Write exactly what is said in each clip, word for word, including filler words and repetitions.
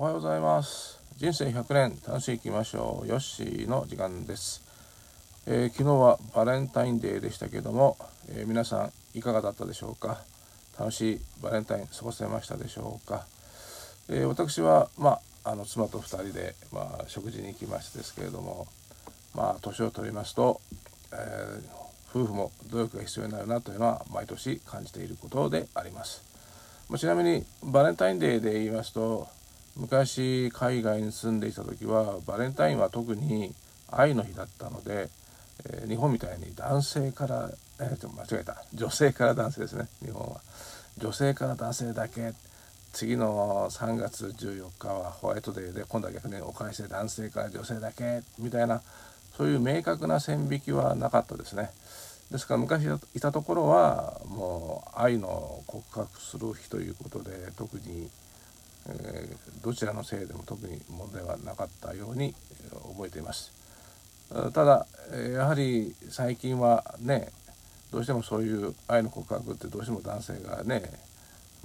おはようございます。人生ひゃくねん楽しくいきましょう。ヨッシーの時間です。えー、昨日はバレンタインデーでしたけども、えー、皆さんいかがだったでしょうか。楽しいバレンタイン過ごせましたでしょうか。えー、私は、まあ、あの妻とふたりで、まあ、食事に行きましてですけれども、まあ年を取りますと、えー、夫婦も努力が必要になるなというのは毎年感じていることであります。ちなみにバレンタインデーで言いますと、昔海外に住んでいた時はバレンタインは特に愛の日だったので、えー、日本みたいに男性から、えー、ちょっと間違えた女性から男性ですね。日本は女性から男性だけ、次のさんがつじゅうよっかはホワイトデーで、今度は逆にお返しで男性から女性だけみたいな、そういう明確な線引きはなかったですね。ですから昔いたところはもう愛の告白する日ということで、特に、えー、どちらのせいでも特に問題はなかったように覚えています。ただやはり最近はね、どうしてもそういう愛の告白ってどうしても男性がね、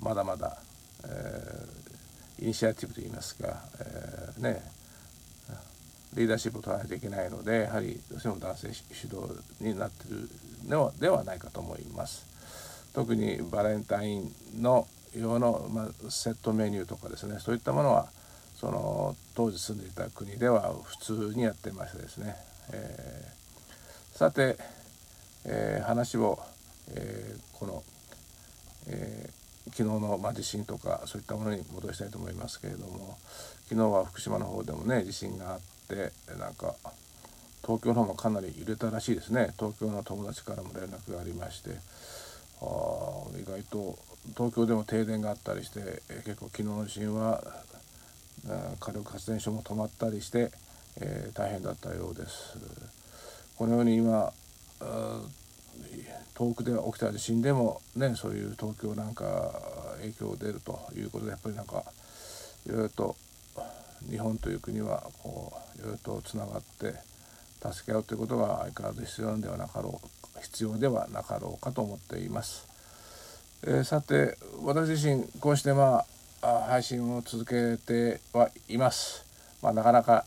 まだまだ、えー、イニシアティブといいますか、えー、ねリーダーシップを取らないといけないので、やはりどうしても男性主導になっているのではないかと思います。特にバレンタインの用の、まあ、セットメニューとかですね、そういったものはその当時住んでいた国では普通にやってましてですね。えー、さて、えー、話を、えー、この、えー、昨日の、まあ、地震とかそういったものに戻したいと思いますけれども、昨日は福島の方でもね地震があって、でなんか東京の方もかなり揺れたらしいですね。東京の友達からも連絡がありまして、あ意外と東京でも停電があったりして、結構昨日の地震は火力発電所も止まったりして、えー、大変だったようです。このように今遠くで起きた地震でもね、そういう東京なんか影響出るということで、やっぱりなんかいろいろと日本という国はこういろいろとつながって助け合うということが相変わらず必要なんではなかろう必要ではなかろうかと思っています。えー、さて私自身こうしてまあ配信を続けてはいます。まあ、なかなか、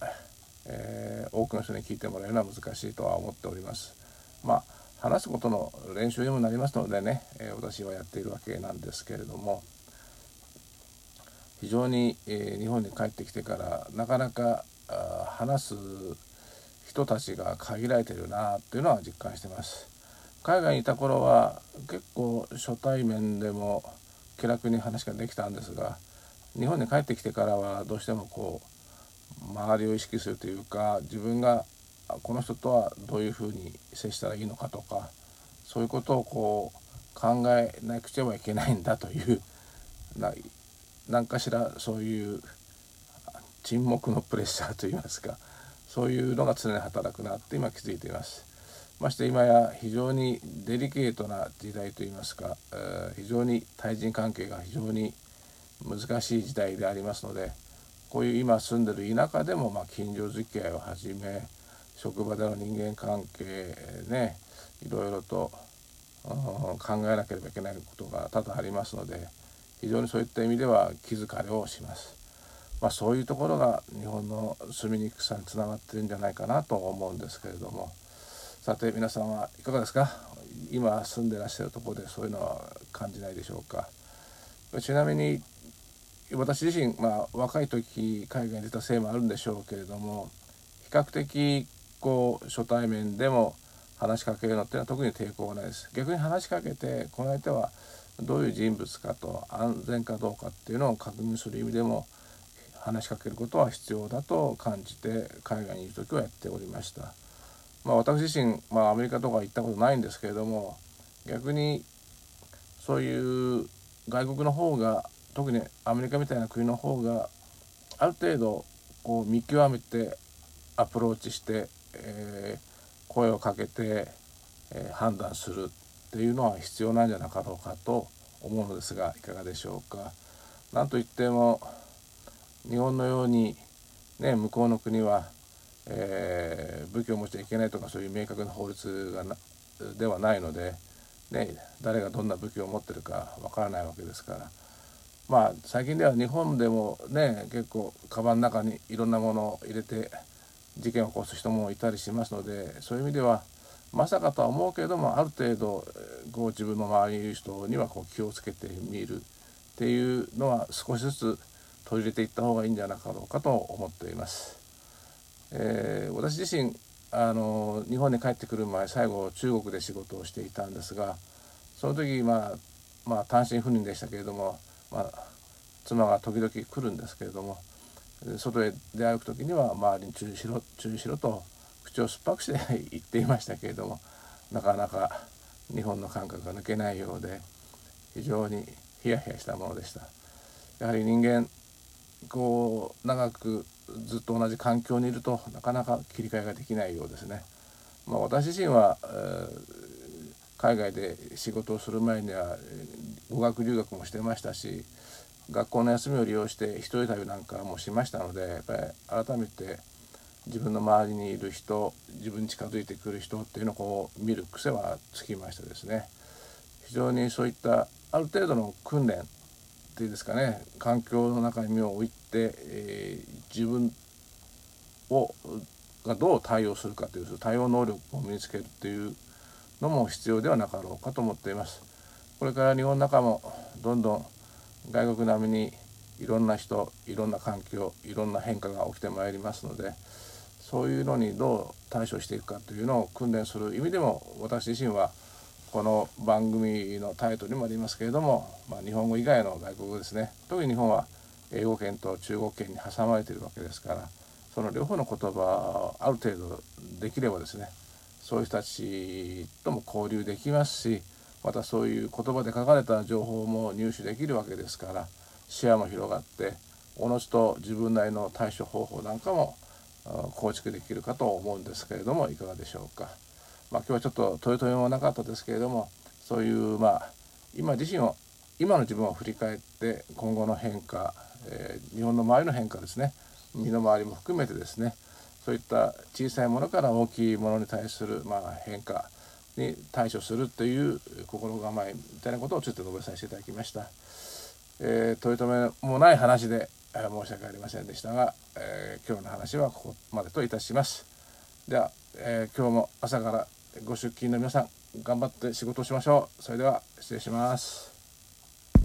えー、多くの人に聞いてもらえるのは難しいとは思っております。まあ話すことの練習にもなりますのでね、えー、私はやっているわけなんですけれども、非常に、えー、日本に帰ってきてからなかなか話す人たちが限られてるなというのは実感してます。海外にいた頃は結構初対面でも気楽に話ができたんですが、日本に帰ってきてからはどうしてもこう周りを意識するというか、自分がこの人とはどういうふうに接したらいいのかとか、そういうことをこう考えなくちゃいけないんだというな何かしらそういう沈黙のプレッシャーといいますか、そういうのが常に働くなって今気づいています。まして今や非常にデリケートな時代といいますか、えー、非常に対人関係が非常に難しい時代でありますので、こういう今住んでる田舎でもまあ近所付き合いをはじめ、職場での人間関係ね、いろいろと、うん、考えなければいけないことが多々ありますので、非常にそういった意味では気疲れをします。まあ、そういうところが日本の住みにくさにつながってるんじゃないかなと思うんですけれども、さて皆さんはいかがですか。今住んでらっしゃるところでそういうのは感じないでしょうか。ちなみに私自身、まあ、若い時海外に出たせいもあるんでしょうけれども、比較的こう初対面でも話しかけるのっていうのは特に抵抗がないです。逆に話しかけてこの相手はどういう人物かと安全かどうかっていうのを確認する意味でも話しかけることは必要だと感じて、海外にいる時はやっておりました。まあ、私自身、まあ、アメリカとか行ったことないんですけれども、逆にそういう外国の方が、特にアメリカみたいな国の方がある程度こう見極めてアプローチして、えー、声をかけて、えー、判断するっていうのは必要なんじゃなかろうかと思うのですが、いかがでしょうか。なんといっても日本のようにね、向こうの国は、えー、武器を持っちゃいけないとかそういう明確な法律がなではないので、ね、誰がどんな武器を持ってるかわからないわけですから、まあ最近では日本でもね、結構カバンの中にいろんなものを入れて事件を起こす人もいたりしますので、そういう意味ではまさかとは思うけれども、ある程度こう自分の周りにいる人にはこう気をつけてみるっていうのは少しずつ取り入れていった方がいいんじゃなかろうかと思っています。えー、私自身あの日本に帰ってくる前、最後中国で仕事をしていたんですが、その時、まあ、まあ単身赴任でしたけれども、まあ、妻が時々来るんですけれども、外へ出歩く時には周りに注意しろ注意しろと口を酸っぱくして言っていましたけれども、なかなか日本の感覚が抜けないようで、非常にヒヤヒヤしたものでした。やはり人間こう長くずっと同じ環境にいると、なかなか切り替えができないようですね。まあ、私自身は、えー、海外で仕事をする前には語学留学もしてましたし、学校の休みを利用して一人旅なんかもしましたので、やっぱり改めて自分の周りにいる人、自分に近づいてくる人っていうのをこう見る癖はつきましてですね、非常にそういったある程度の訓練っていうんですかね、環境の中に身を置いて、えー、自分をがどう対応するかという対応能力を身につけるっていうのも必要ではなかろうかと思っています。これから日本の中もどんどん外国並みにいろんな人、いろんな環境、いろんな変化が起きてまいりますので、そういうのにどう対処していくかというのを訓練する意味でも、私自身はこの番組のタイトルにもありますけれども、まあ、日本語以外の外国語ですね、特に日本は英語圏と中国圏に挟まれているわけですから、その両方の言葉をある程度できればですね、そういう人たちとも交流できますし、またそういう言葉で書かれた情報も入手できるわけですから、視野も広がって、おのずと自分なりの対処方法なんかも構築できるかと思うんですけれども、いかがでしょうか。まあ、今日はちょっと取り留めもなかったですけれども、そういうまあ今自身を今の自分を振り返って、今後の変化、えー、日本の周りの変化ですね、身の回りも含めてですね、そういった小さいものから大きいものに対する、まあ、変化に対処するという心構えみたいなことをちょっと述べさせていただきました。えー、取り留めもない話で、えー、申し訳ありませんでしたが、えー、今日の話はここまでといたします。では、えー、今日も朝からご出勤の皆さん、頑張って仕事をしましょう。それでは失礼します。